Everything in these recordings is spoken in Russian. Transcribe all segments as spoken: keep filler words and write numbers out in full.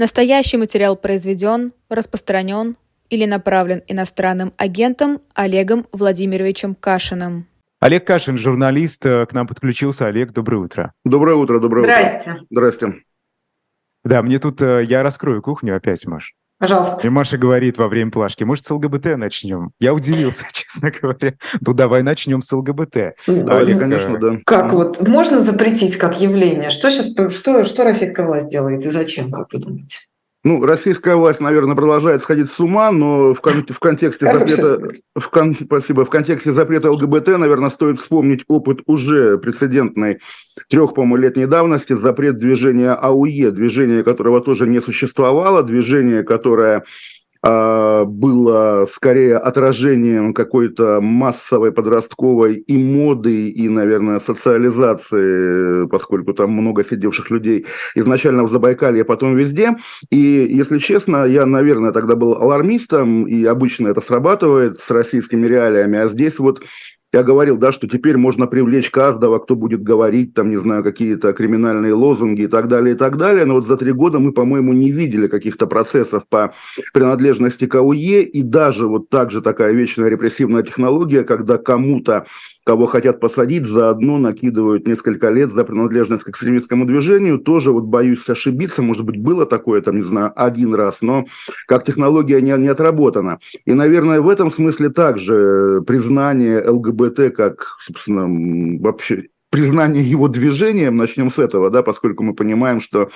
Настоящий материал произведен, распространен или направлен иностранным агентом Олегом Владимировичем Кашиным. Олег Кашин, журналист, к нам подключился. Олег, доброе утро. Доброе утро, доброе утро. Здрасте. Здрасте. Да, мне тут... Я раскрою кухню опять, Маш. Пожалуйста. И Маша говорит во время плашки, может, с ЛГБТ начнем? Я удивился, честно говоря. Ну, давай начнем с ЛГБТ. Да, Олег, конечно, да. Как вот? Можно запретить как явление? Что сейчас, что, что российская власть делает и зачем, как вы думаете? Ну, российская власть, наверное, продолжает сходить с ума, но в, кон- в, контексте, запрета, в, кон- спасибо, в контексте запрета ЛГБТ, наверное, стоит вспомнить опыт уже прецедентной трех, по-моему, летней давности, запрет движения АУЕ, движение, которого тоже не существовало, движение, которое э, было скорее отражением какой-то массовой подростковой и моды, и, наверное, социализации, поскольку там много сидевших людей изначально в Забайкалье, потом везде. И, если честно, я, наверное, тогда был алармистом, и обычно это срабатывает с российскими реалиями, а здесь вот... Я говорил, да, что теперь можно привлечь каждого, кто будет говорить, там, не знаю, какие-то криминальные лозунги и так далее, и так далее. Но вот за три года мы, по-моему, не видели каких-то процессов по принадлежности к АУЕ. И даже вот так же такая вечная репрессивная технология, когда кому-то, кого хотят посадить, заодно накидывают несколько лет за принадлежность к экстремистскому движению. Тоже, вот боюсь ошибиться, может быть, было такое, там, не знаю, один раз, но как технология не, не отработана. И, наверное, в этом смысле также признание ЛГБТ как, собственно, вообще... Признание его движением, начнем с этого, да, поскольку мы понимаем, что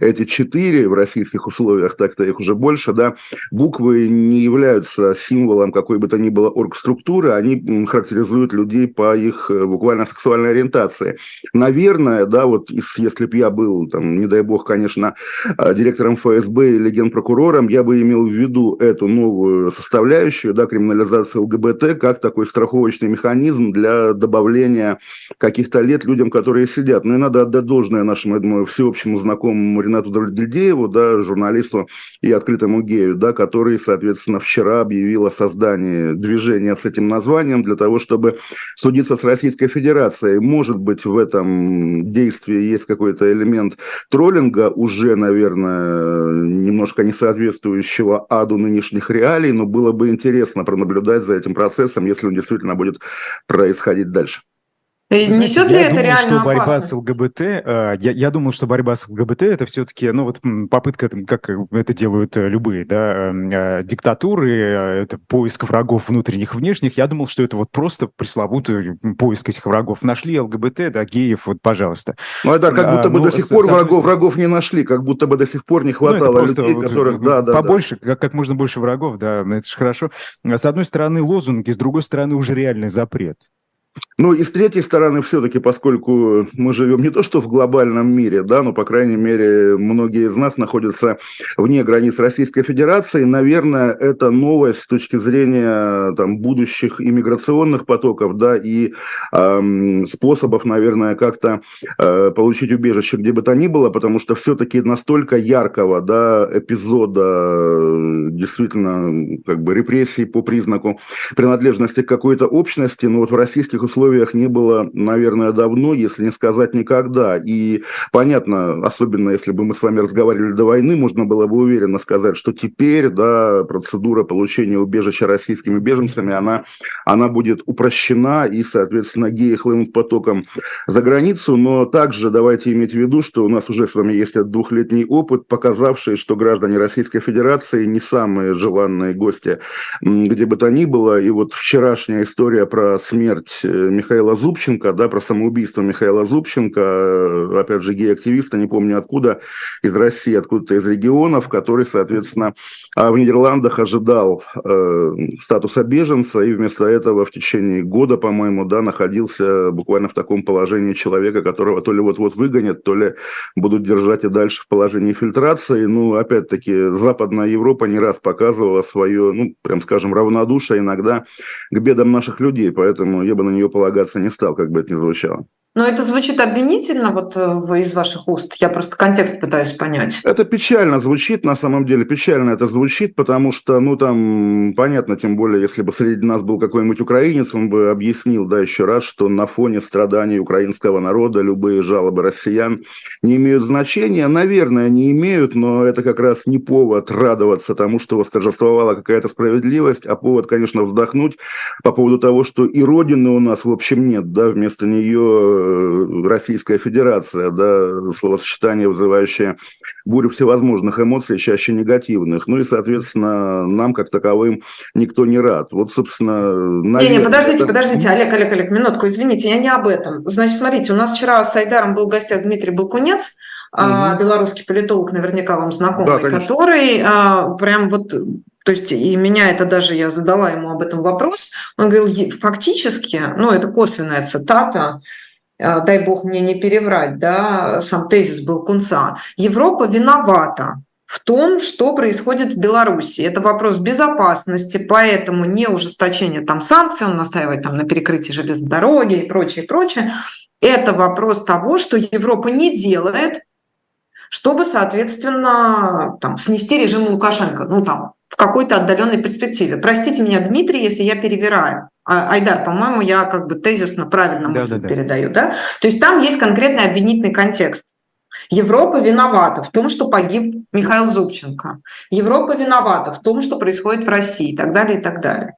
эти четыре в российских условиях, так-то их уже больше, да, буквы не являются символом какой бы то ни было оргструктуры, они характеризуют людей по их буквально сексуальной ориентации. Наверное, да, вот если бы я был, там, не дай бог, конечно, директором эф эс бэ или генпрокурором, я бы имел в виду эту новую составляющую, да, криминализацию ЛГБТ как такой страховочный механизм для добавления каких-то лет людям, которые сидят. Ну и надо отдать должное нашему, я думаю, всеобщему знакомому Ренату Давлетгильдееву, да, журналисту и открытому гею, да, который, соответственно, вчера объявил о создании движения с этим названием для того, чтобы судиться с Российской Федерацией. Может быть, в этом действии есть какой-то элемент троллинга, уже, наверное, немножко не соответствующего аду нынешних реалий, но было бы интересно пронаблюдать за этим процессом, если он действительно будет происходить дальше. И несет ли это реальную опасность? ЛГБТ, я, я думал, что борьба с ЛГБТ это все-таки, ну вот попытка, как это делают любые, да, диктатуры, это поиск врагов внутренних, внешних. Я думал, что это вот просто пресловутый поиск этих врагов. Нашли ЛГБТ, да, геев, вот, пожалуйста. Ну да, как будто бы а, до сих пор врагов, врагов не нашли, как будто бы до сих пор не хватало ну, людей, вот, которых... Да, да, побольше, да. Как, как можно больше врагов, да, это же хорошо. С одной стороны лозунги, с другой стороны уже реальный запрет. Ну и с третьей стороны все-таки, поскольку мы живем не то что в глобальном мире, да, но, по крайней мере, многие из нас находятся вне границ Российской Федерации, наверное, это новость с точки зрения там, будущих иммиграционных потоков, да, и э, способов, наверное, как-то э, получить убежище где бы то ни было, потому что все-таки настолько яркого, да, эпизода действительно как бы репрессий по признаку принадлежности к какой-то общности, но вот в российских условиях не было, наверное, давно, если не сказать никогда. И понятно, особенно если бы мы с вами разговаривали до войны, можно было бы уверенно сказать, что теперь, да, процедура получения убежища российскими беженцами, она, она будет упрощена, и, соответственно, геи хлынут потоком за границу. Но также давайте иметь в виду, что у нас уже с вами есть двухлетний опыт, показавший, что граждане Российской Федерации не самые желанные гости где бы то ни было. И вот вчерашняя история про смерть Михаила Зубченко, да, про самоубийство Михаила Зубченко, опять же, гей-активиста, не помню откуда, из России, откуда-то из регионов, который, соответственно, в Нидерландах ожидал э, статуса беженца и вместо этого в течение года, по-моему, да, находился буквально в таком положении человека, которого то ли вот-вот выгонят, то ли будут держать и дальше в положении фильтрации. Ну, опять-таки, Западная Европа не раз показывала свое, ну, прям скажем, равнодушие иногда к бедам наших людей, поэтому я бы на нее полагаться не стал, как бы это ни звучало. Но это звучит обвинительно вот из ваших уст. Я просто контекст пытаюсь понять. Это печально звучит, на самом деле. Печально это звучит, потому что, ну, там, понятно, тем более, если бы среди нас был какой-нибудь украинец, он бы объяснил, да, еще раз, что на фоне страданий украинского народа любые жалобы россиян не имеют значения. Наверное, не имеют, но это как раз не повод радоваться тому, что восторжествовала какая-то справедливость, а повод, конечно, вздохнуть по поводу того, что и родины у нас, в общем, нет, да, вместо нее Российская Федерация, да, словосочетание, вызывающее бурю всевозможных эмоций, чаще негативных. Ну и, соответственно, нам, как таковым, никто не рад. Вот, собственно... Наверное, не, не, подождите, это... подождите, Олег, Олег, Олег, минутку, извините, я не об этом. Значит, смотрите, у нас вчера с Айдаром был в гостях Дмитрий Болкунец, угу. белорусский политолог, наверняка вам знакомый, да, который а, прям вот... То есть, и меня это даже, я задала ему об этом вопрос, он говорил, фактически, ну, это косвенная цитата, дай бог мне не переврать, да, сам тезис Болкунца, Европа виновата в том, что происходит в Беларуси. Это вопрос безопасности, поэтому не ужесточение там санкций, он настаивает там на перекрытии железной дороги и прочее, прочее. Это вопрос того, что Европа не делает, чтобы, соответственно, там, снести режим Лукашенко, ну, там, в какой-то отдаленной перспективе. Простите меня, Дмитрий, если я перевираю. Айдар, по-моему, я как бы тезисно правильно мысль да, да, передаю. Да. Да? То есть там есть конкретный обвинительный контекст. Европа виновата в том, что погиб Михаил Зубченко. Европа виновата в том, что происходит в России и так далее, и так далее.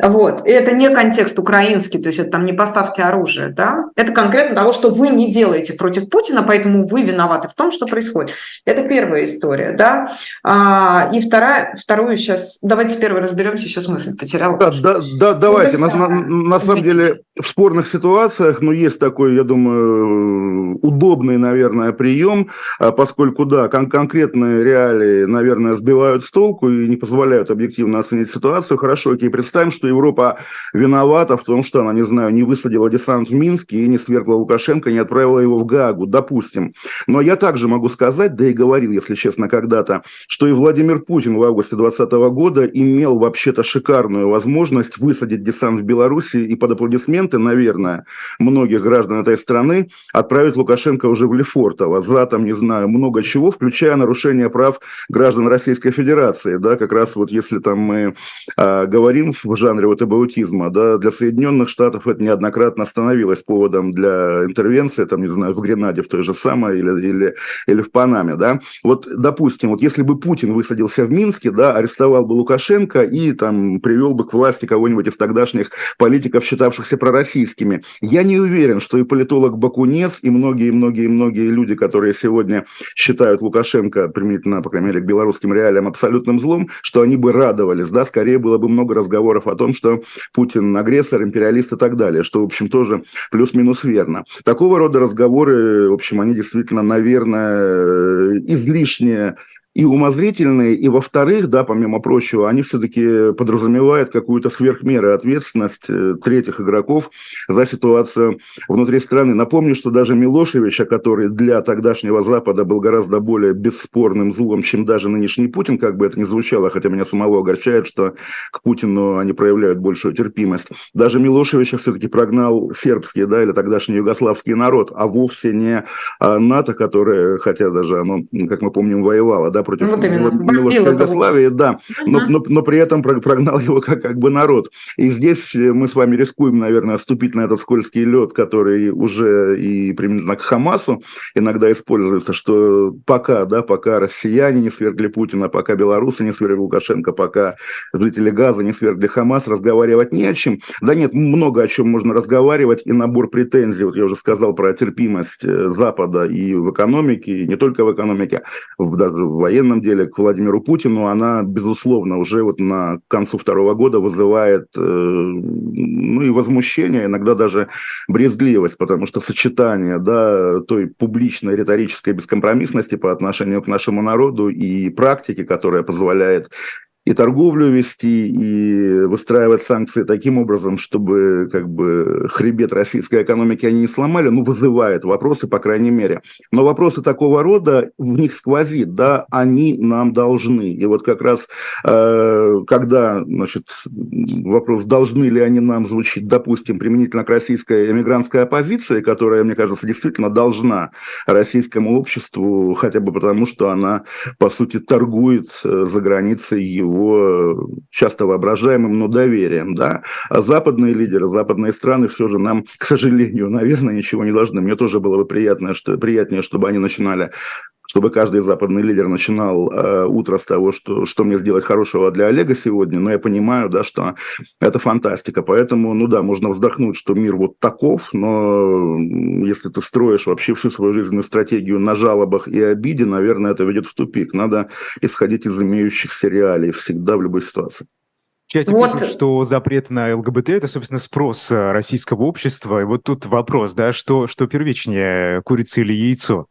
Вот. И это не контекст украинский, то есть это там не поставки оружия. Да? Это конкретно того, что вы не делаете против Путина, поэтому вы виноваты в том, что происходит. Это первая история. Да? А, и вторая, вторую сейчас... Давайте первой разберемся, сейчас мысль потеряла. Да, да, да, давайте. На, на, на самом деле в спорных ситуациях, ну, есть такой, я думаю, удобный, наверное, прием, поскольку, да, кон- конкретные реалии, наверное, сбивают с толку и не позволяют объективно оценить ситуацию. Хорошо, окей, представим, что Европа виновата в том, что она, не знаю, не высадила десант в Минске и не свергла Лукашенко, не отправила его в Гаагу, допустим. Но я также могу сказать, да и говорил, если честно, когда-то, что и Владимир Путин в августе двадцатого года имел вообще-то шикарную возможность высадить десант в Беларуси и под аплодисменты, наверное, многих граждан этой страны отправить Лукашенко уже в Лефортово за там, не знаю, много чего, включая нарушение прав граждан Российской Федерации, да, как раз вот если там мы э, говорим в жанре вот эбаутизма, да, для Соединенных Штатов это неоднократно становилось поводом для интервенции, там, не знаю, в Гренаде в той же самой или, или, или в Панаме, да, вот, допустим, вот если бы Путин высадился в Минске, да, арестовал бы Лукашенко и там привел бы к власти кого-нибудь из тогдашних политиков, считавшихся пророссийскими, я не уверен, что и политолог Болкунец, и многие-многие-многие люди, которые сегодня считают Лукашенко, применительно, по крайней мере, к белорусским реалиям, абсолютным злом, что они бы радовались, да, скорее было бы много разговоров о том, что Путин агрессор, империалист и так далее, что, в общем, тоже плюс-минус верно. Такого рода разговоры, в общем, они действительно, наверное, излишние, и умозрительные, и, во-вторых, да, помимо прочего, они все-таки подразумевают какую-то сверхмеру ответственность третьих игроков за ситуацию внутри страны. Напомню, что даже Милошевича, который для тогдашнего Запада был гораздо более бесспорным злом, чем даже нынешний Путин, как бы это ни звучало, хотя меня самого огорчает, что к Путину они проявляют большую терпимость. Даже Милошевича все-таки прогнал сербский, да, или тогдашний югославский народ, а вовсе не НАТО, которое, хотя даже оно, как мы помним, воевало, да, против вот Югославии, да, но, но, но при этом прогнал его как, как бы народ. И здесь мы с вами рискуем, наверное, ступить на этот скользкий лед, который уже и применительно к Хамасу иногда используется, что пока, да, пока россияне не свергли Путина, пока белорусы не свергли Лукашенко, пока жители Газа не свергли Хамас, разговаривать не о чем. Да нет, много о чем можно разговаривать, и набор претензий, вот я уже сказал про терпимость Запада и в экономике, и не только в экономике, даже в военном, военном деле к Владимиру Путину, она, безусловно, уже вот на концу второго года вызывает, э, ну, и возмущение, иногда даже брезгливость, потому что сочетание, да, той публичной риторической бескомпромиссности по отношению к нашему народу и практики, которая позволяет и торговлю вести, и выстраивать санкции таким образом, чтобы как бы хребет российской экономики они не сломали, ну, вызывает вопросы, по крайней мере. Но вопросы такого рода, в них сквозит, да, они нам должны. И вот как раз, э, когда, значит, вопрос, должны ли они нам, звучит, допустим, применительно к российской эмигрантской оппозиции, которая, мне кажется, действительно должна российскому обществу, хотя бы потому, что она, по сути, торгует за границей его часто воображаемым, но доверием, да, а западные лидеры, западные страны все же нам, к сожалению, наверное, ничего не должны. Мне тоже было бы приятно, что, приятнее, чтобы они начинали, чтобы каждый западный лидер начинал э, утро с того, что, что мне сделать хорошего для Олега сегодня, но я понимаю, да, что это фантастика, поэтому, ну да, можно вздохнуть, что мир вот таков, но если ты строишь вообще всю свою жизненную стратегию на жалобах и обиде, наверное, это ведет в тупик, надо исходить из имеющихся реалий всегда в любой ситуации. В чате вот. Пишут, что запрет на ЛГБТ – это, собственно, спрос российского общества, и вот тут вопрос, да, что, что первичнее, курица или яйцо?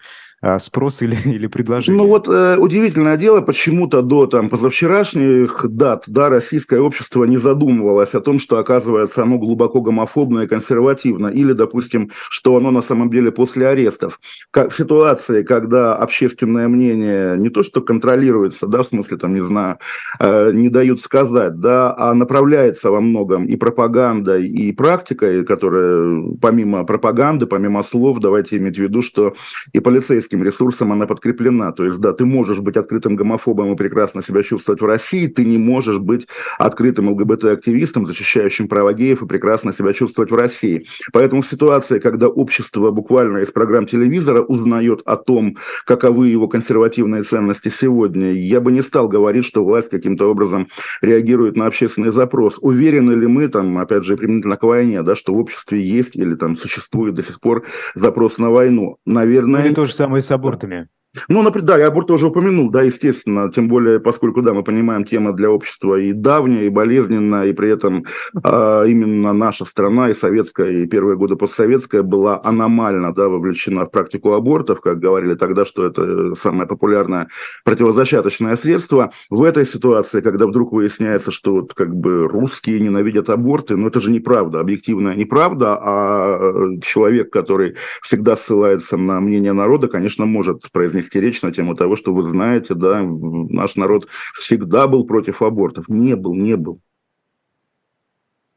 Спрос или, или предложение? Ну вот э, удивительное дело, почему-то до там, позавчерашних дат да, российское общество не задумывалось о том, что оказывается оно глубоко гомофобно и консервативно, или, допустим, что оно на самом деле после арестов. Как, в ситуации, когда общественное мнение не то что контролируется, да, в смысле, там, не знаю, э, не дают сказать, да, а направляется во многом и пропагандой, и практикой, которая помимо пропаганды, помимо слов, давайте иметь в виду, что и полицейские ресурсом она подкреплена. То есть, да, ты можешь быть открытым гомофобом и прекрасно себя чувствовать в России, ты не можешь быть открытым ЛГБТ-активистом, защищающим права геев и прекрасно себя чувствовать в России. Поэтому в ситуации, когда общество буквально из программ телевизора узнает о том, каковы его консервативные ценности сегодня, я бы не стал говорить, что власть каким-то образом реагирует на общественный запрос. Уверены ли мы, там, опять же, применительно к войне, да, что в обществе есть или там существует до сих пор запрос на войну? Наверное... Или то же самое с абортами. Ну, например, да, я аборт уже упомянул, да, естественно, тем более, поскольку, да, мы понимаем, тема для общества и давняя, и болезненная, и при этом э, именно наша страна, и советская, и первые годы постсоветская была аномально, да, вовлечена в практику абортов, как говорили тогда, что это самое популярное противозачаточное средство. В этой ситуации, когда вдруг выясняется, что вот как бы русские ненавидят аборты, ну, это же неправда, объективная неправда, а человек, который всегда ссылается на мнение народа, конечно, может произнести речь на тему того, что вы знаете, да, наш народ всегда был против абортов. Не был, не был.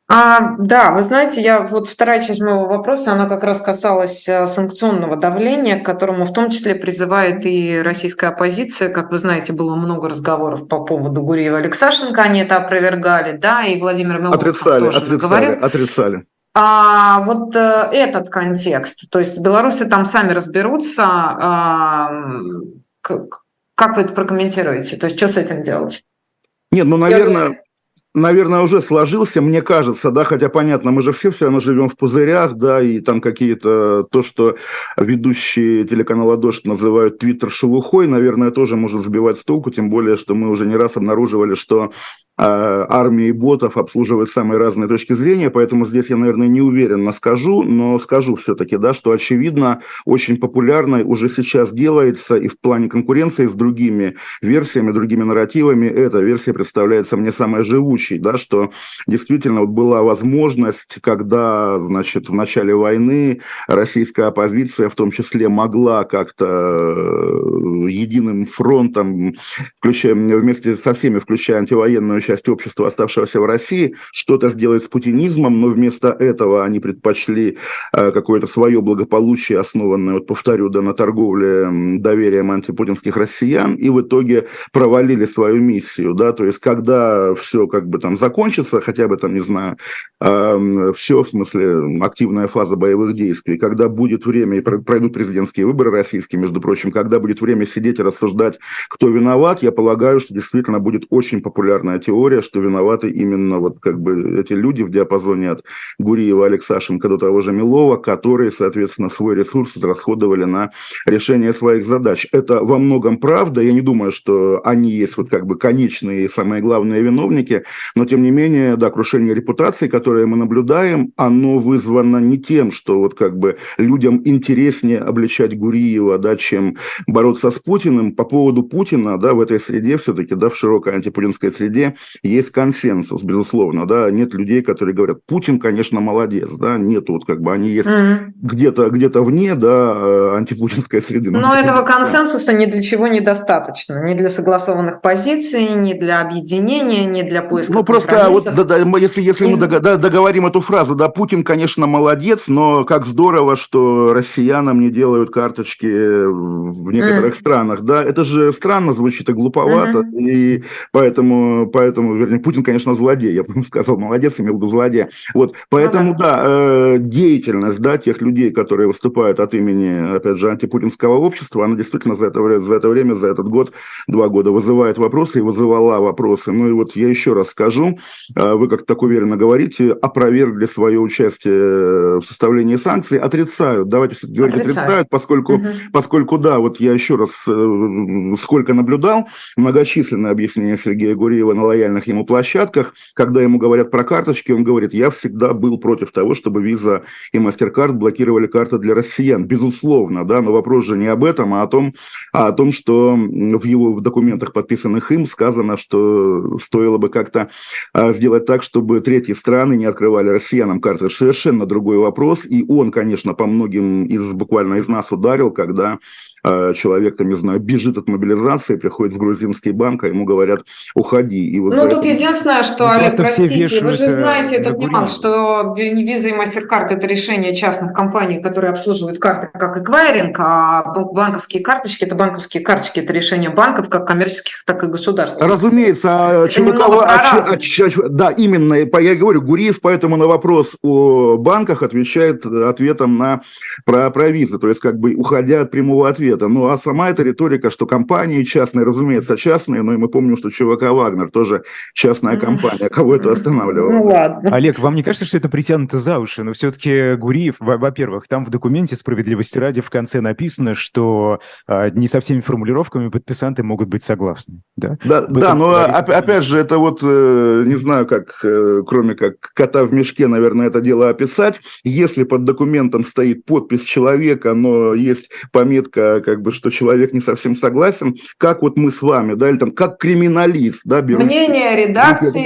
А, да, вы знаете, я вот вторая часть моего вопроса, она как раз касалась санкционного давления, к которому в том числе призывает и российская оппозиция. Как вы знаете, было много разговоров по поводу Гурьева и Алексашенко, они это опровергали, да, и Владимир Милов отрицали, тоже отрицали, говорил. Отрицали. А вот э, этот контекст, то есть белорусы там сами разберутся, э, как, как вы это прокомментируете? То есть что с этим делать? Нет, ну, наверное... Я... Наверное, уже сложился, мне кажется, да, хотя понятно, мы же все все равно живем в пузырях, да, и там какие-то то, что ведущие телеканала «Дождь» называют твиттер-шелухой, наверное, тоже может сбивать с толку, тем более, что мы уже не раз обнаруживали, что э, армии ботов обслуживают самые разные точки зрения, поэтому здесь я, наверное, не уверенно скажу, но скажу все-таки, да, что, очевидно, очень популярной уже сейчас делается и в плане конкуренции с другими версиями, другими нарративами, эта версия представляется мне самой живучей. Да, что действительно вот была возможность, когда, значит, в начале войны российская оппозиция в том числе могла как-то единым фронтом, включая, вместе со всеми, включая антивоенную часть общества, оставшегося в России, что-то сделать с путинизмом, но вместо этого они предпочли какое-то свое благополучие, основанное, вот повторю, да, на торговле доверием антипутинских россиян, и в итоге провалили свою миссию. Да, то есть, когда все как бы там закончится, хотя бы там, не знаю, э, все, в смысле, активная фаза боевых действий, когда будет время, и пройдут президентские выборы российские, между прочим, когда будет время сидеть и рассуждать, кто виноват, я полагаю, что действительно будет очень популярная теория, теория, что виноваты именно вот как бы эти люди в диапазоне от Гурьева, Алексашенко до того же Милова, которые, соответственно, свой ресурс расходовали на решение своих задач. Это во многом правда. Я не думаю, что они есть вот как бы конечные и самые главные виновники, но тем не менее, да, крушение репутации, которое мы наблюдаем, оно вызвано не тем, что вот как бы людям интереснее обличать Гурьева, да, чем бороться с Путиным. По поводу Путина, да, в этой среде все-таки, да, в широкой антипутинской среде есть консенсус, безусловно, да, нет людей, которые говорят, Путин, конечно, молодец, да, нет, вот как бы они есть mm-hmm. где-то, где-то вне, да, антипутинской среды. Но этого консенсуса ни для чего недостаточно, ни для согласованных позиций, ни для объединения, ни для поиска ну, компромиссов. Ну, просто, вот, да, да, если, если И... мы договорим эту фразу, да, Путин, конечно, молодец, но как здорово, что россиянам не делают карточки в некоторых mm-hmm. странах, да, это же странно звучит и глуповато, mm-hmm. и поэтому, поэтому, вернее, Путин, конечно, злодей, я бы сказал, молодец, имел в виду злодея, вот, поэтому, mm-hmm. да, э, деятельность, да, тех людей, которые выступают от имени, опять же, антипутинского общества, она действительно за это, за это время, за этот год, два года вызывает вопросы и вызывала вопросы, ну и вот я еще раз скажу, э, вы как-то так уверенно говорите, опровергли свое участие в составлении санкций, отрицают, давайте все-таки говорить отрицают, отрицают поскольку, mm-hmm. поскольку, да, вот я еще раз э, сколько наблюдал, многочисленные объяснения Сергея Гурьева на лояльных ему площадках, когда ему говорят про карточки, он говорит, я всегда был против того, чтобы Visa и MasterCard блокировали карты для россиян. Безусловно, да, но вопрос же не об этом, а о том, а о том, что в его документах, подписанных им, сказано, что стоило бы как-то сделать так, чтобы третьи страны не открывали россиянам карты. Совершенно другой вопрос, и он, конечно, по многим из буквально из нас ударил, когда человек, там, не знаю, бежит от мобилизации, приходит в грузинский банк, а ему говорят, уходи. И вот ну, тут это... единственное, что, ну, Олег, простите, вы же знаете этот нюанс, что виза и мастер-карт – это решение частных компаний, которые обслуживают карты как эквайринг, а банковские карточки – это банковские карточки, это решение банков, как коммерческих, так и государственных. Разумеется, а Чебыкова, а, а, да, именно, я говорю, Гурьев поэтому на вопрос о банках отвечает ответом на про, про визы, то есть как бы уходя от прямого ответа. Ну, а сама эта риторика, что компании частные, разумеется, частные, но и мы помним, что ЧВК «Вагнер» тоже частная компания, кого это останавливало. Ну, ладно. Олег, вам не кажется, что это притянуто за уши? Но все-таки Гурьев, во-первых, там в документе справедливости ради в конце написано, что э, не со всеми формулировками подписанты могут быть согласны. Да, да, да но говорит... опять же, это вот, э, не знаю, как, э, кроме как кота в мешке, наверное, это дело описать. Если под документом стоит подпись человека, но есть пометка, как бы, что человек не совсем согласен, как вот мы с вами, да, или там, как криминалист, да, беру... Мнение редакции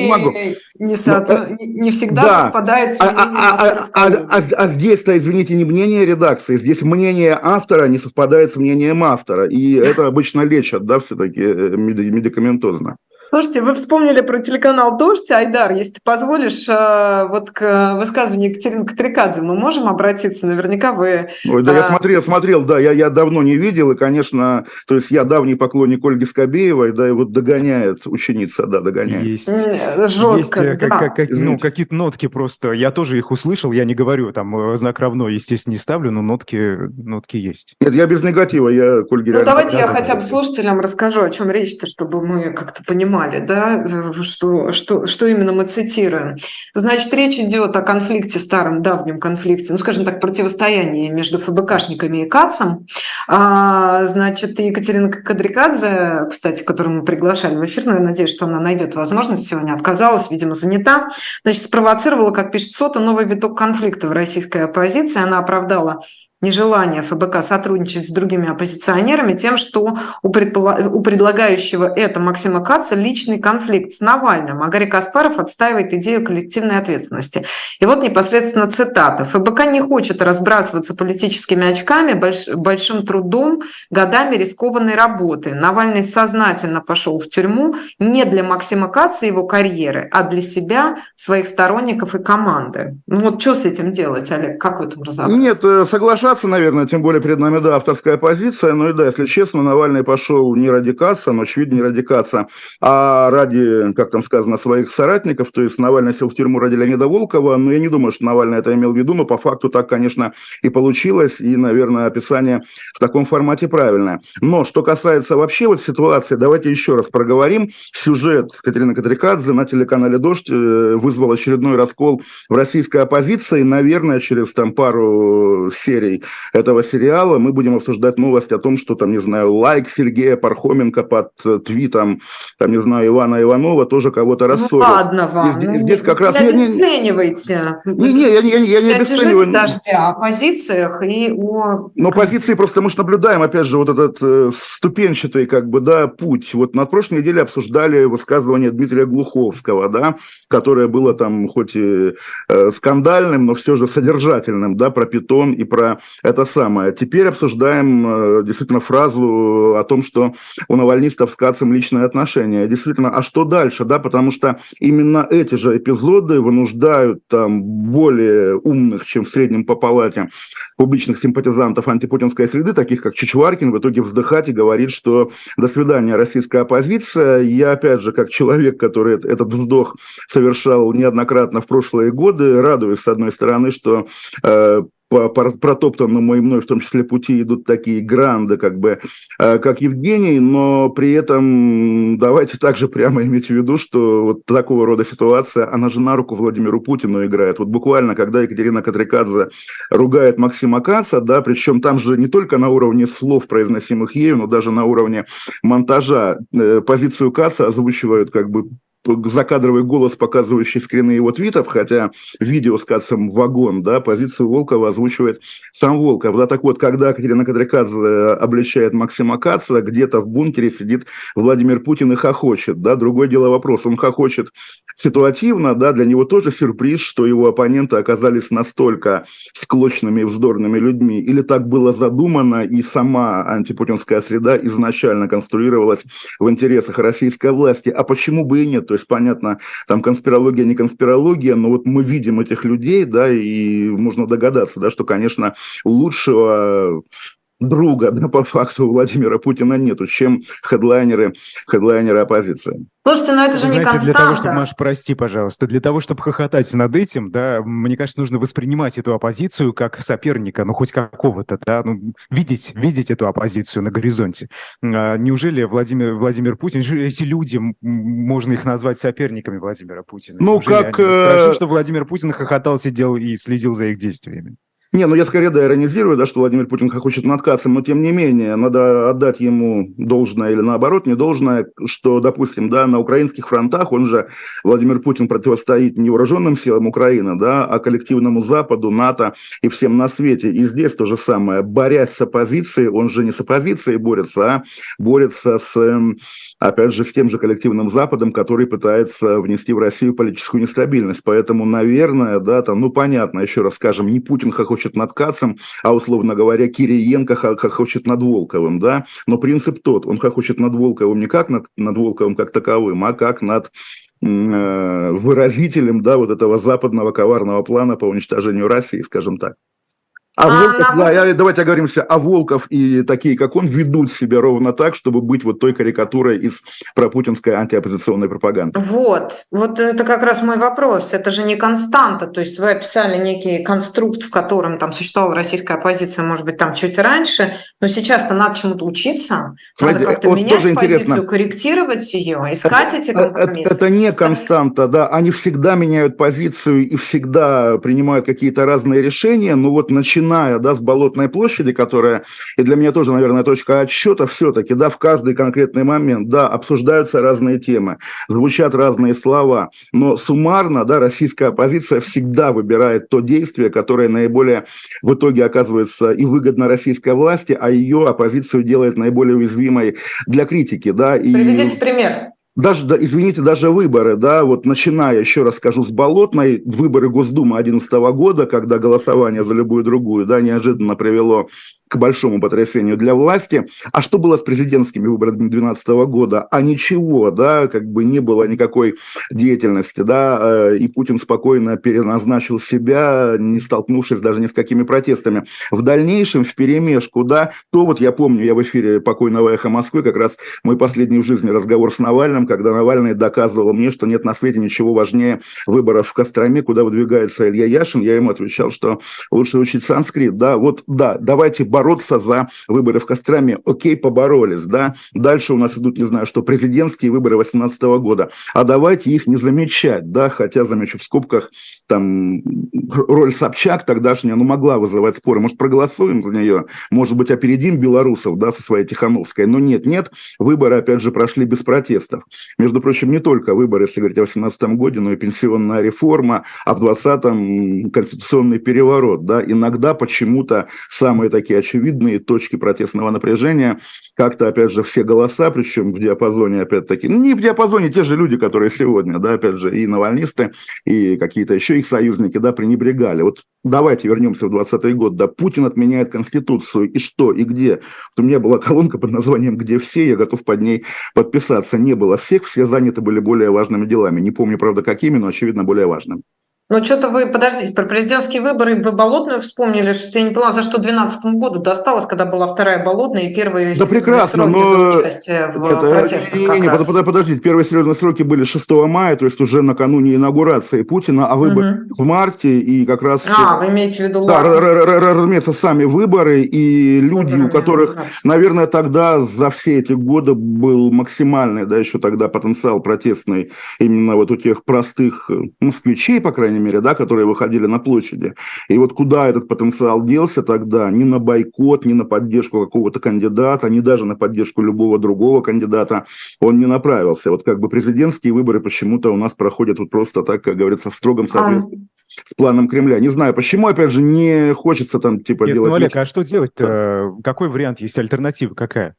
не, со... Но, не всегда да. совпадает с мнением автора. А, а, а, а, а здесь-то, извините, не мнение редакции, здесь мнение автора не совпадает с мнением автора, и это обычно лечат, да, все-таки медикаментозно. Слушайте, вы вспомнили про телеканал «Дождь», Айдар, если ты позволишь, вот к высказыванию Екатерины Котрикадзе мы можем обратиться, наверняка вы... Ой, да, а... я смотрел, смотрел, да, я, я давно не видел, и, конечно, то есть я давний поклонник Ольги Скобеевой, да, и вот догоняет ученица, да, догоняет. Есть, жестко, есть, да. Как, как, ну, какие-то нотки просто, я тоже их услышал, я не говорю, там, знак равно, естественно, не ставлю, но нотки, нотки есть. Нет, я без негатива, я к Ольге... Ну, давайте я хотя бы слушателям расскажу, о чем речь-то, чтобы мы как-то понимали, да, что, что, что именно мы цитируем. Значит, речь идет о конфликте, старом давнем конфликте, ну, скажем так, противостоянии между ФБКшниками и Кацом. А, значит, Екатерина Котрикадзе, кстати, которую мы приглашали в эфир, но я надеюсь, что она найдет возможность сегодня, отказалась, видимо, занята, значит, спровоцировала, как пишет Сота, новый виток конфликта в российской оппозиции. Она оправдала нежелание ФБК сотрудничать с другими оппозиционерами тем, что у, предпола... у предлагающего это Максима Каца личный конфликт с Навальным, а Гарри Каспаров отстаивает идею коллективной ответственности. И вот непосредственно цитата. ФБК не хочет разбрасываться политическими очками, больш... большим трудом, годами рискованной работы. Навальный сознательно пошел в тюрьму не для Максима Каца и его карьеры, а для себя, своих сторонников и команды. Ну вот что с этим делать, Олег? Как в этом разобраться? Нет, соглашаюсь. Каца, наверное, тем более перед нами, да, авторская позиция. Ну и да, если честно, Навальный пошел не ради Каца, но очевидно не ради Каца, а ради, как там сказано, своих соратников. То есть Навальный сел в тюрьму ради Леонида Волкова. Но я не думаю, что Навальный это имел в виду, но по факту так, конечно, и получилось. И, наверное, описание в таком формате правильное. Но что касается вообще вот ситуации, давайте еще раз проговорим. Сюжет Екатерины Котрикадзе на телеканале «Дождь» вызвал очередной раскол в российской оппозиции. Наверное, через там пару серий этого сериала мы будем обсуждать новость о том, что там, не знаю, лайк Сергея Пархоменко под твитом, там, не знаю, Ивана Иванова тоже кого-то рассорил. Ну ладно вам, здесь, здесь как раз... не обесценивайте. Не, не, я, я, я не обесцениваю. Сюжет «Дождя» о позициях и о... Но позиции просто мы же наблюдаем, опять же, вот этот э, ступенчатый, как бы, да, путь. Вот на прошлой неделе обсуждали высказывание Дмитрия Глуховского, да, которое было там хоть и э, скандальным, но все же содержательным, да, про питон и про это самое. Теперь обсуждаем э, действительно фразу о том, что у навальнистов с Кацем личные отношения. Действительно, а что дальше, да, потому что именно эти же эпизоды вынуждают там более умных, чем в среднем по палате, публичных симпатизантов антипутинской среды, таких как Чичваркин, в итоге вздыхать и говорит, что до свидания, российская оппозиция. Я, опять же, как человек, который этот вздох совершал неоднократно в прошлые годы, радуюсь, с одной стороны, что э, по протоптанному и мной, в том числе, пути идут такие гранды, как бы, как Евгений, но при этом давайте также прямо иметь в виду, что вот такого рода ситуация, она же на руку Владимиру Путину играет. Вот буквально, когда Екатерина Котрикадзе ругает Максима Каца, да, причем там же не только на уровне слов, произносимых ею, но даже на уровне монтажа, позицию Каца озвучивают как бы закадровый голос, показывающий скрины его твитов, хотя видео с Кацем вагон, да, позицию Волкова озвучивает сам Волков. Да, так вот, когда Екатерина Котрикадзе обличает Максима Каца, где-то в бункере сидит Владимир Путин и хохочет, да, другое дело вопрос, он хохочет ситуативно, да, для него тоже сюрприз, что его оппоненты оказались настолько склочными и вздорными людьми, или так было задумано, и сама антипутинская среда изначально конструировалась в интересах российской власти, а почему бы и нет? То есть, понятно, там конспирология, не конспирология, но вот мы видим этих людей, да, и можно догадаться, да, что, конечно, лучшего друга, да, по факту Владимира Путина нету, чем хедлайнеры, хедлайнеры оппозиции. Слушайте, но это же, знаете, не константа. Для того, чтобы, Маш, прости, пожалуйста, для того, чтобы хохотать над этим, да, мне кажется, нужно воспринимать эту оппозицию как соперника, ну, хоть какого-то, да, ну, видеть, видеть эту оппозицию на горизонте. А неужели Владимир, Владимир Путин, неужели эти люди, можно их назвать соперниками Владимира Путина? Ну, неужели как... Страшно, что Владимир Путин хохотал, сидел и следил за их действиями. Не, ну я скорее, да, иронизирую, да, что Владимир Путин хохочет над Кацем, но тем не менее, надо отдать ему должное или наоборот не должное, что, допустим, да, на украинских фронтах, он же, Владимир Путин, противостоит не вооруженным силам Украины, да, а коллективному Западу, НАТО и всем на свете. И здесь то же самое, борясь с оппозицией, он же не с оппозицией борется, а борется с, опять же, с тем же коллективным Западом, который пытается внести в Россию политическую нестабильность. Поэтому, наверное, да, там, ну понятно, еще раз скажем, не Путин хохочет над Кацем, а, условно говоря, Кириенко хохочет над Волковым, да, но принцип тот, он хохочет над Волковым не как над, над Волковым как таковым, а как над э, выразителем, да, вот этого западного коварного плана по уничтожению России, скажем так. А а Волков, нам... да, давайте оговоримся, а Волков и такие, как он, ведут себя ровно так, чтобы быть вот той карикатурой из пропутинской антиоппозиционной пропаганды. Вот, вот это как раз мой вопрос. Это же не константа, то есть вы описали некий конструкт, в котором там существовала российская оппозиция, может быть, там чуть раньше, но сейчас-то надо чему-то учиться, смотрите, надо как-то вот менять позицию, интересно, корректировать ее, искать это, эти компромиссы. Это, это не константа, да, они всегда меняют позицию и всегда принимают какие-то разные решения, но вот начинают Начиная, да, с Болотной площади, которая, и для меня тоже, наверное, точка отсчета все-таки, да, в каждый конкретный момент, да, обсуждаются разные темы, звучат разные слова, но суммарно, да, российская оппозиция всегда выбирает то действие, которое наиболее в итоге оказывается и выгодно российской власти, а ее оппозицию делает наиболее уязвимой для критики, да. И... Приведите пример. Даже, да, извините, даже выборы, да, вот начиная, еще раз скажу, с Болотной, выборы Госдумы две тысячи одиннадцатого года, когда голосование за любую другую, да, неожиданно привело к большому потрясению для власти. А что было с президентскими выборами две тысячи двенадцатого года? А ничего, да, как бы не было никакой деятельности, да, и Путин спокойно переназначил себя, не столкнувшись даже ни с какими протестами. В дальнейшем, вперемешку, да, то вот я помню, я в эфире покойного «Эхо Москвы», как раз мой последний в жизни разговор с Навальным, когда Навальный доказывал мне, что нет на свете ничего важнее выборов в Костроме, куда выдвигается Илья Яшин, я ему отвечал, что лучше учить санскрит, да, вот, да, давайте бороться за выборы в Костроме, окей, поборолись, да, дальше у нас идут, не знаю, что президентские выборы две тысячи восемнадцатого года, а давайте их не замечать, да, хотя, замечу в скобках, там, роль Собчак тогдашняя, ну, могла вызывать споры, может, проголосуем за нее, может быть, опередим белорусов, да, со своей Тихановской, но нет, нет, выборы, опять же, прошли без протестов, между прочим, не только выборы, если говорить о две тысячи восемнадцатом годе, но и пенсионная реформа, а в двадцатом конституционный переворот, да, иногда почему-то самые такие очевидные точки протестного напряжения, как-то, опять же, все голоса, причем в диапазоне, опять-таки, не в диапазоне те же люди, которые сегодня, да, опять же, и навальнисты, и какие-то еще их союзники, да, пренебрегали. Вот давайте вернемся в двадцатый год, да, Путин отменяет Конституцию, и что, и где? Вот у меня была колонка под названием «Где все?», я готов под ней подписаться, не было всех, все заняты были более важными делами, не помню, правда, какими, но, очевидно, более важными. Ну, что-то вы, подождите, про президентские выборы вы Болотную вспомнили, что я не поняла, за что двенадцатому году досталось, когда была вторая Болотная и первые да, прекрасно, но... участия в это... протестах не, не, не, раз. Подождите, первые серьезные сроки были шестого мая, то есть уже накануне инаугурации Путина, а выборы угу. в марте, и как раз... А, вы имеете в виду... Да, разумеется, сами выборы, и люди, выборы, у которых, наверное, тогда за все эти годы был максимальный, да, еще тогда потенциал протестный именно вот у тех простых москвичей, по крайней мере, мере, да, которые выходили на площади. И вот куда этот потенциал делся тогда? Ни на бойкот, ни на поддержку какого-то кандидата, ни даже на поддержку любого другого кандидата он не направился. Вот как бы президентские выборы почему-то у нас проходят вот просто так, как говорится, в строгом соответствии с планом Кремля. Не знаю, почему, опять же, не хочется там типа Нет, делать... Ну, Олег, а что делать-то? Какой вариант есть? Альтернатива какая?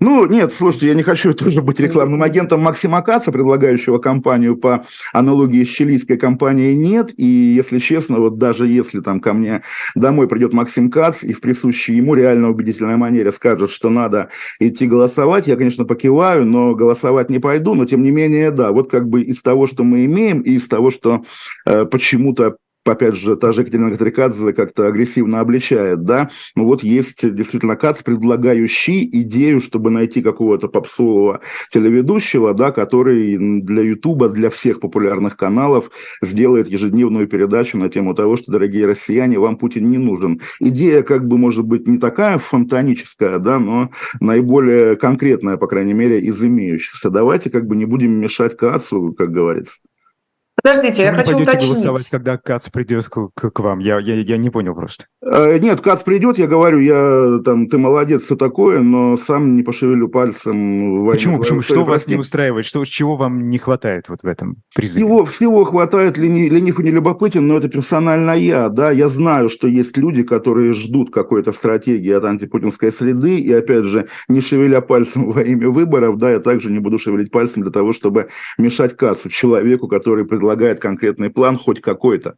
Ну, нет, слушайте, я не хочу тоже быть рекламным агентом Максима Каца, предлагающего компанию по аналогии с чилийской компанией «Нет». И, если честно, вот даже если там ко мне домой придет Максим Кац и в присущей ему реально убедительной манере скажет, что надо идти голосовать, я, конечно, покиваю, но голосовать не пойду. Но, тем не менее, да, вот как бы из того, что мы имеем, и из того, что э, почему-то... Опять же, та же Екатерина Котрикадзе как-то агрессивно обличает, да, ну вот есть действительно Кац, предлагающий идею, чтобы найти какого-то попсового телеведущего, да, который для Ютуба, для всех популярных каналов сделает ежедневную передачу на тему того, что, дорогие россияне, вам Путин не нужен. Идея, как бы, может быть, не такая фонтаническая, да, но наиболее конкретная, по крайней мере, из имеющихся. Давайте, как бы, не будем мешать Кацу, как говорится. Подождите, я хочу уточнить. Вы пойдете голосовать, когда Кац придет к, к, к вам? Я, я, я не понял просто. Э, нет, Кац придет, я говорю, я там, ты молодец, все такое, но сам не пошевелю пальцем. Почему? Почему? Что вас не устраивает? Что, чего вам не хватает вот в этом призыве? Всего, всего хватает, лени, ленив и нелюбопытен, но это персонально я, да. Я знаю, что есть люди, которые ждут какой-то стратегии от антипутинской среды, и опять же, не шевеля пальцем во имя выборов, да, я также не буду шевелить пальцем для того, чтобы мешать Кацу, человеку, который предлагает предлагает конкретный план, хоть какой-то.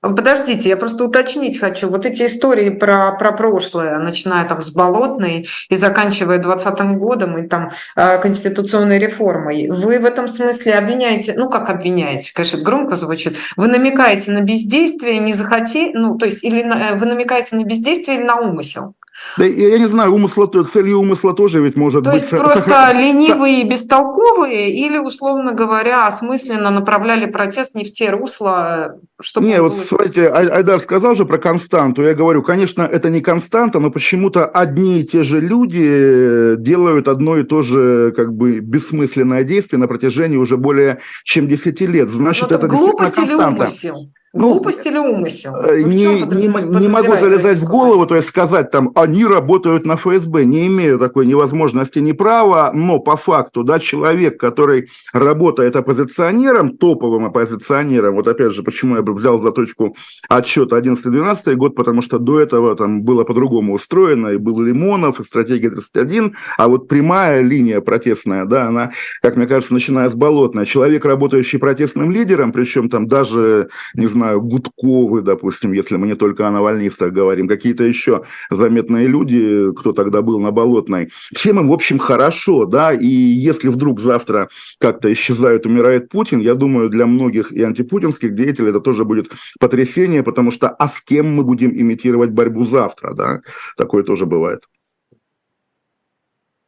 Подождите, я просто уточнить хочу. Вот эти истории про, про прошлое, начиная там с Болотной и заканчивая двадцатым годом и там конституционной реформой, вы в этом смысле обвиняете, ну как обвиняете, конечно, громко звучит, вы намекаете на бездействие, не захотели, ну то есть или на, вы намекаете на бездействие или на умысел? Да, я не знаю, умысла, целью умысла тоже ведь может То быть... То есть просто сохран... ленивые и бестолковые или, условно говоря, осмысленно направляли протест не в те русла, чтобы... Не, вот было... смотрите, Айдар сказал же про константу. Я говорю, конечно, это не константа, но почему-то одни и те же люди делают одно и то же как бы бессмысленное действие на протяжении уже более чем десяти лет. Значит, это, это глупость или умысел? Глупость ну, или умысел? Ну, не, не, не могу залезать в голову, то есть сказать, там, они работают на эф эс бэ, не имею такой невозможности, ни права, но по факту, да, человек, который работает оппозиционером, топовым оппозиционером, вот опять же, почему я взял за точку отсчета одиннадцатый-двенадцатый год, потому что до этого там было по-другому устроено, и был Лимонов, и стратегия тридцать один, а вот прямая линия протестная, да, она, как мне кажется, начиная с Болотной, человек, работающий протестным лидером, причем там даже, не знаю, знаю, Гудковы, допустим, если мы не только о навальнистах говорим, какие-то еще заметные люди, кто тогда был на Болотной. Всем им, в общем, хорошо, да, и если вдруг завтра как-то исчезает, умирает Путин, я думаю, для многих и антипутинских деятелей это тоже будет потрясение, потому что а с кем мы будем имитировать борьбу завтра, да, такое тоже бывает.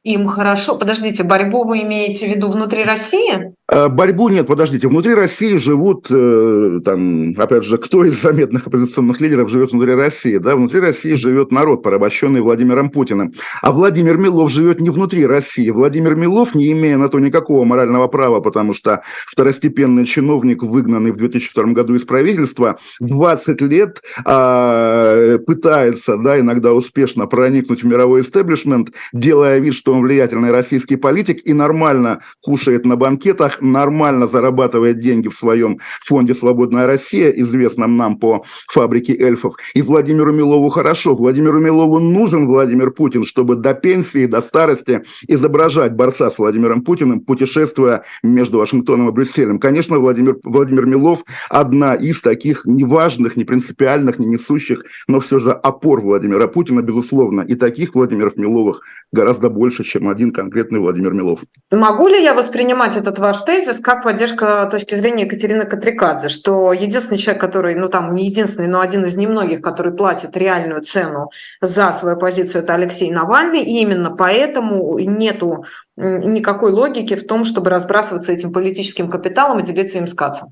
Им хорошо. Подождите, борьбу вы имеете в виду внутри России? Борьбу нет, подождите. Внутри России живут, там, опять же, кто из заметных оппозиционных лидеров живет внутри России? Да? Внутри России живет народ, порабощенный Владимиром Путиным. А Владимир Милов живет не внутри России. Владимир Милов, не имея на то никакого морального права, потому что второстепенный чиновник, выгнанный в две тысячи втором году из правительства, двадцать лет э, пытается, да, иногда успешно проникнуть в мировой истеблишмент, делая вид, что он влиятельный российский политик и нормально кушает на банкетах, нормально зарабатывает деньги в своем фонде «Свободная Россия», известном нам по фабрике эльфов. И Владимиру Милову хорошо. Владимиру Милову нужен Владимир Путин, чтобы до пенсии, до старости изображать борца с Владимиром Путиным, путешествуя между Вашингтоном и Брюсселем. Конечно, Владимир, Владимир Милов одна из таких неважных, непринципиальных, не несущих, но все же опор Владимира Путина, безусловно. И таких Владимиров Миловых гораздо больше, чем один конкретный Владимир Милов. Могу ли я воспринимать этот ваш тезис как поддержка точки зрения Екатерины Котрикадзе, что единственный человек, который, ну там не единственный, но один из немногих, который платит реальную цену за свою позицию, это Алексей Навальный, и именно поэтому нету никакой логики в том, чтобы разбрасываться этим политическим капиталом и делиться им с Кацем?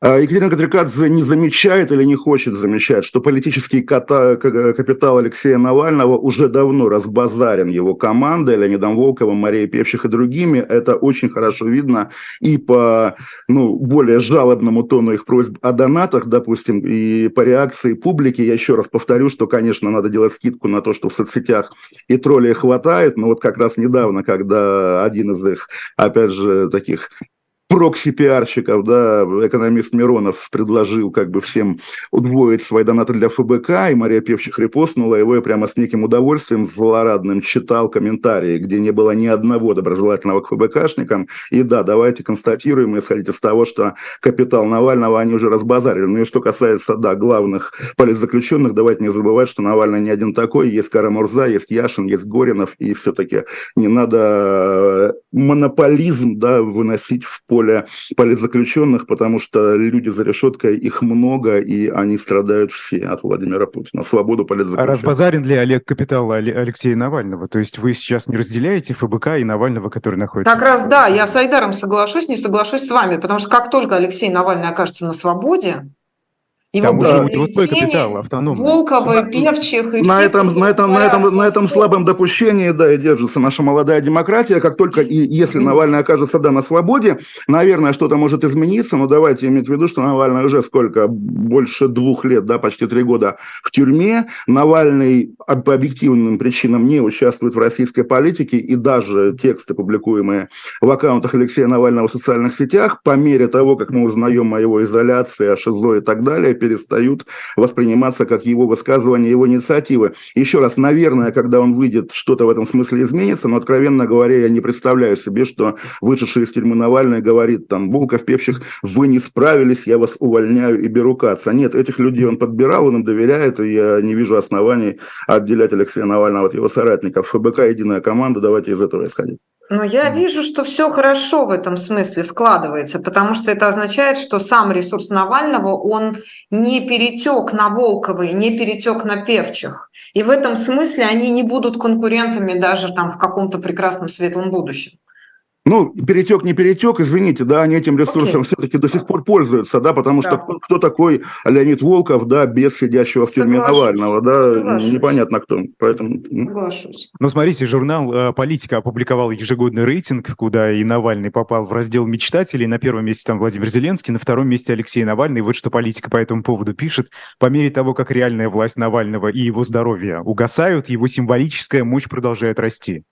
Екатерина Котрикадзе не замечает или не хочет замечать, что политический капитал Алексея Навального уже давно разбазарен его командой, Леонидом Волковым, Марией Певчих и другими. Это очень хорошо видно и по ну, более жалобному тону их просьб о донатах, допустим, и по реакции публики. Я еще раз повторю, что, конечно, надо делать скидку на то, что в соцсетях и троллей хватает, но вот как раз недавно, когда один из их, опять же, таких... прокси-пиарщиков, да, экономист Миронов предложил как бы всем удвоить свои донаты для ФБК, и Мария Певчих репостнула его, и прямо с неким удовольствием злорадным читал комментарии, где не было ни одного доброжелательного к ФБКшникам, и да, давайте констатируем, исходить из того, что капитал Навального они уже разбазарили. Ну и что касается, да, главных политзаключенных, давайте не забывать, что Навальный не один такой, есть Карамурза, есть Яшин, есть Горинов, и все-таки не надо монополизм, да, выносить в поле политзаключенных, потому что люди за решеткой, их много, и они страдают все от Владимира Путина. Свободу политзаключенных. А разбазарен ли Олег капитал Алексея Навального? То есть вы сейчас не разделяете ФБК и Навального, который находится... Как раз да, я с Айдаром соглашусь, не соглашусь с вами, потому что как только Алексей Навальный окажется на свободе, его приобретение, Волковы, Певчих и на все... Этом, на, этом, на, этом, на этом слабом допущении, да, и держится наша молодая демократия. Как только, и если Навальный окажется, да, на свободе, наверное, что-то может измениться, но давайте иметь в виду, что Навальный уже сколько, больше двух лет, да, почти три года в тюрьме. Навальный по объективным причинам не участвует в российской политике, и даже тексты, публикуемые в аккаунтах Алексея Навального в социальных сетях, по мере того, как мы узнаем о его изоляции, о ШИЗО и так далее, перестают восприниматься как его высказывания, его инициативы. Еще раз, наверное, когда он выйдет, что-то в этом смысле изменится, но, откровенно говоря, я не представляю себе, что вышедший из тюрьмы Навальный говорит, там, Волков, Певчих, вы не справились, я вас увольняю и беру Каца. Нет, этих людей он подбирал, он им доверяет, и я не вижу оснований отделять Алексея Навального от его соратников. ФБК единая команда, давайте из этого исходить. Но я вижу, что все хорошо в этом смысле складывается, потому что это означает, что сам ресурс Навального, он не перетек на Волкова и не перетек на Певчих. И в этом смысле они не будут конкурентами даже там в каком-то прекрасном светлом будущем. Ну, перетек, не перетек, извините, да, они этим ресурсом okay. все-таки до сих пор пользуются, да, потому да. что кто, кто такой Леонид Волков, да, без сидящего в тюрьме Навального, да, Соглашусь. непонятно кто, поэтому... Соглашусь. Ну, смотрите, журнал «Политика» опубликовал ежегодный рейтинг, куда и Навальный попал в раздел мечтателей, на первом месте там Владимир Зеленский, на втором месте Алексей Навальный, вот что «Политика» по этому поводу пишет. По мере того, как реальная власть Навального и его здоровье угасают, его символическая мощь продолжает расти.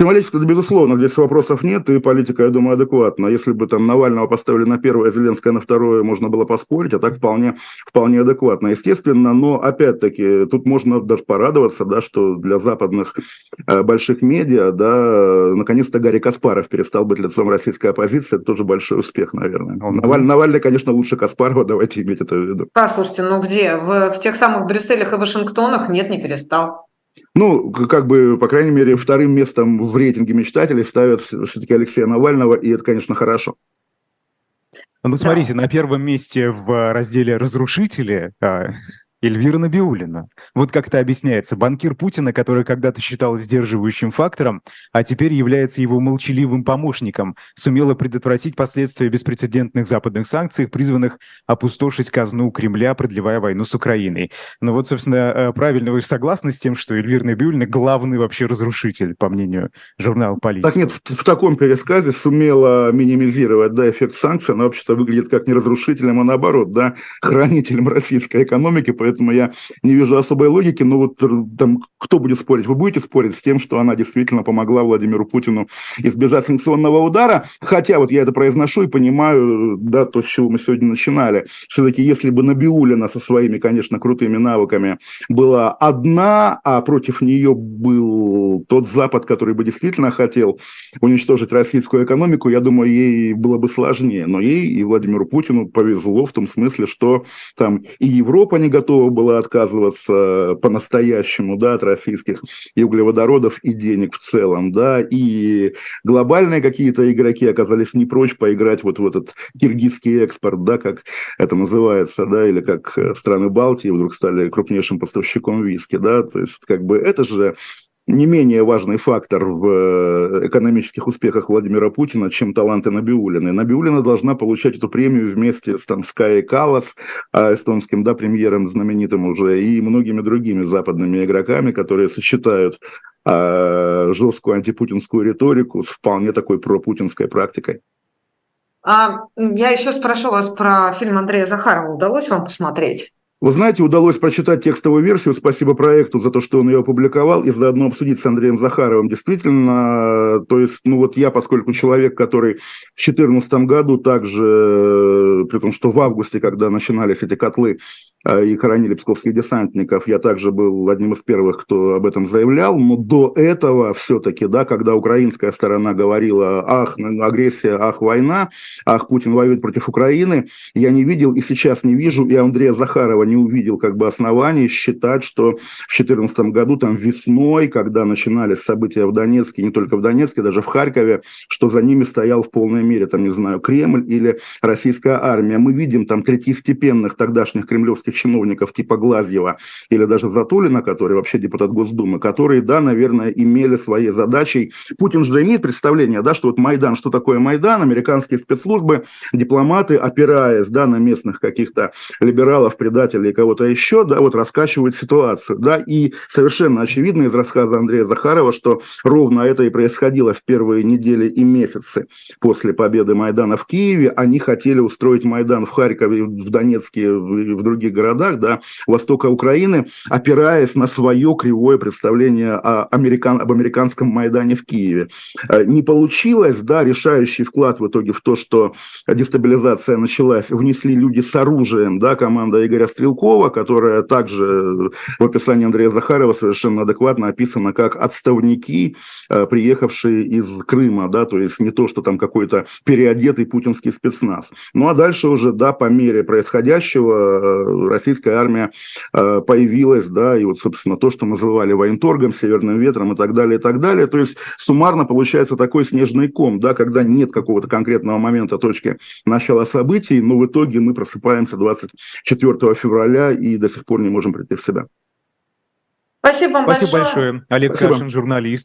Символически, безусловно, здесь вопросов нет, и политика, я думаю, адекватна. Если бы там Навального поставили на первое, Зеленского на второе, можно было поспорить, а так вполне, вполне адекватно, естественно. Но, опять-таки, тут можно даже порадоваться, да, что для западных э, больших медиа, да, наконец-то Гарри Каспаров перестал быть лицом российской оппозиции. Это тоже большой успех, наверное. Он, Наваль, Навальный, конечно, лучше Каспарова, давайте иметь это в виду. Да, слушайте, ну где? В, в тех самых Брюсселях и Вашингтонах нет, не перестал. Ну, как бы, по крайней мере, вторым местом в рейтинге мечтателей ставят все-таки Алексея Навального, и это, конечно, хорошо. Ну, смотрите, да. На первом месте в разделе «Разрушители» Эльвира Набиулина. Вот как это объясняется. Банкир Путина, который когда-то считал сдерживающим фактором, а теперь является его молчаливым помощником, сумела предотвратить последствия беспрецедентных западных санкций, призванных опустошить казну Кремля, продлевая войну с Украиной. Но вот, собственно, правильно вы согласны с тем, что Эльвира Набиулина главный вообще разрушитель, по мнению журнала «Политика»? Так нет, в, в таком пересказе сумела минимизировать, да, эффект санкций. Она вообще-то выглядит как не разрушителем, а наоборот, да, хранителем российской экономики. Поэтому я не вижу особой логики, но вот там кто будет спорить? Вы будете спорить с тем, что она действительно помогла Владимиру Путину избежать санкционного удара? Хотя вот я это произношу и понимаю, да, то, с чего мы сегодня начинали. Все-таки если бы Набиулина со своими, конечно, крутыми навыками была одна, а против нее был тот Запад, который бы действительно хотел уничтожить российскую экономику, я думаю, ей было бы сложнее. Но ей и Владимиру Путину повезло в том смысле, что там и Европа не готова было отказываться по-настоящему, да, от российских и углеводородов, и денег в целом, да, и глобальные какие-то игроки оказались не прочь поиграть вот в этот киргизский экспорт, да, как это называется, да, или как страны Балтии вдруг стали крупнейшим поставщиком виски, да, то есть как бы это же не менее важный фактор в экономических успехах Владимира Путина, чем таланты Набиулины. Набиулина должна получать эту премию вместе с, там, с Каей Каллас, эстонским, да, премьером знаменитым уже, и многими другими западными игроками, которые сочетают э, жесткую антипутинскую риторику с вполне такой пропутинской практикой. А, я еще спрошу вас про фильм Андрея Захарова. Удалось вам посмотреть? Вы знаете, удалось прочитать текстовую версию, спасибо проекту за то, что он ее опубликовал, и заодно обсудить с Андреем Захаровым. Действительно, то есть, ну вот я, поскольку человек, который в две тысячи четырнадцатом году также, при том, что в августе, когда начинались эти котлы и хоронили псковских десантников, я также был одним из первых, кто об этом заявлял, но до этого все-таки, да, когда украинская сторона говорила: ах, агрессия, ах, война, ах, Путин воюет против Украины, я не видел и сейчас не вижу, и Андрея Захарова не увидел как бы оснований считать, что в две тысячи четырнадцатом году, там весной, когда начинались события в Донецке, не только в Донецке, даже в Харькове, что за ними стоял в полной мере, там, не знаю, Кремль или российская армия. Мы видим там третьестепенных тогдашних кремлевских чиновников типа Глазьева или даже Затулина, который вообще депутат Госдумы, которые, да, наверное, имели своей задачей. Путин же имеет представление, да, что вот Майдан, что такое Майдан, американские спецслужбы, дипломаты, опираясь, да, на местных каких-то либералов, предателей и кого-то еще, да, вот раскачивают ситуацию, да, и совершенно очевидно из рассказа Андрея Захарова, что ровно это и происходило в первые недели и месяцы после победы Майдана в Киеве. Они хотели устроить Майдан в Харькове, в Донецке, в других городах, да, востока Украины, опираясь на свое кривое представление о американ, об американском Майдане в Киеве. Не получилось, да, решающий вклад в итоге в то, что дестабилизация началась, внесли люди с оружием, да, команда Игоря Стрелкова, которая также в описании Андрея Захарова совершенно адекватно описана как отставники, приехавшие из Крыма, да, то есть не то, что там какой-то переодетый путинский спецназ. Ну а дальше уже, да, по мере происходящего российская армия э, появилась, да, и вот, собственно, то, что называли военторгом, северным ветром и так далее, и так далее. То есть суммарно получается такой снежный ком, да, когда нет какого-то конкретного момента, точки начала событий, но в итоге мы просыпаемся двадцать четвёртого февраля и до сих пор не можем прийти в себя. Спасибо вам. Спасибо большое. большое. Олег Кашин, журналист.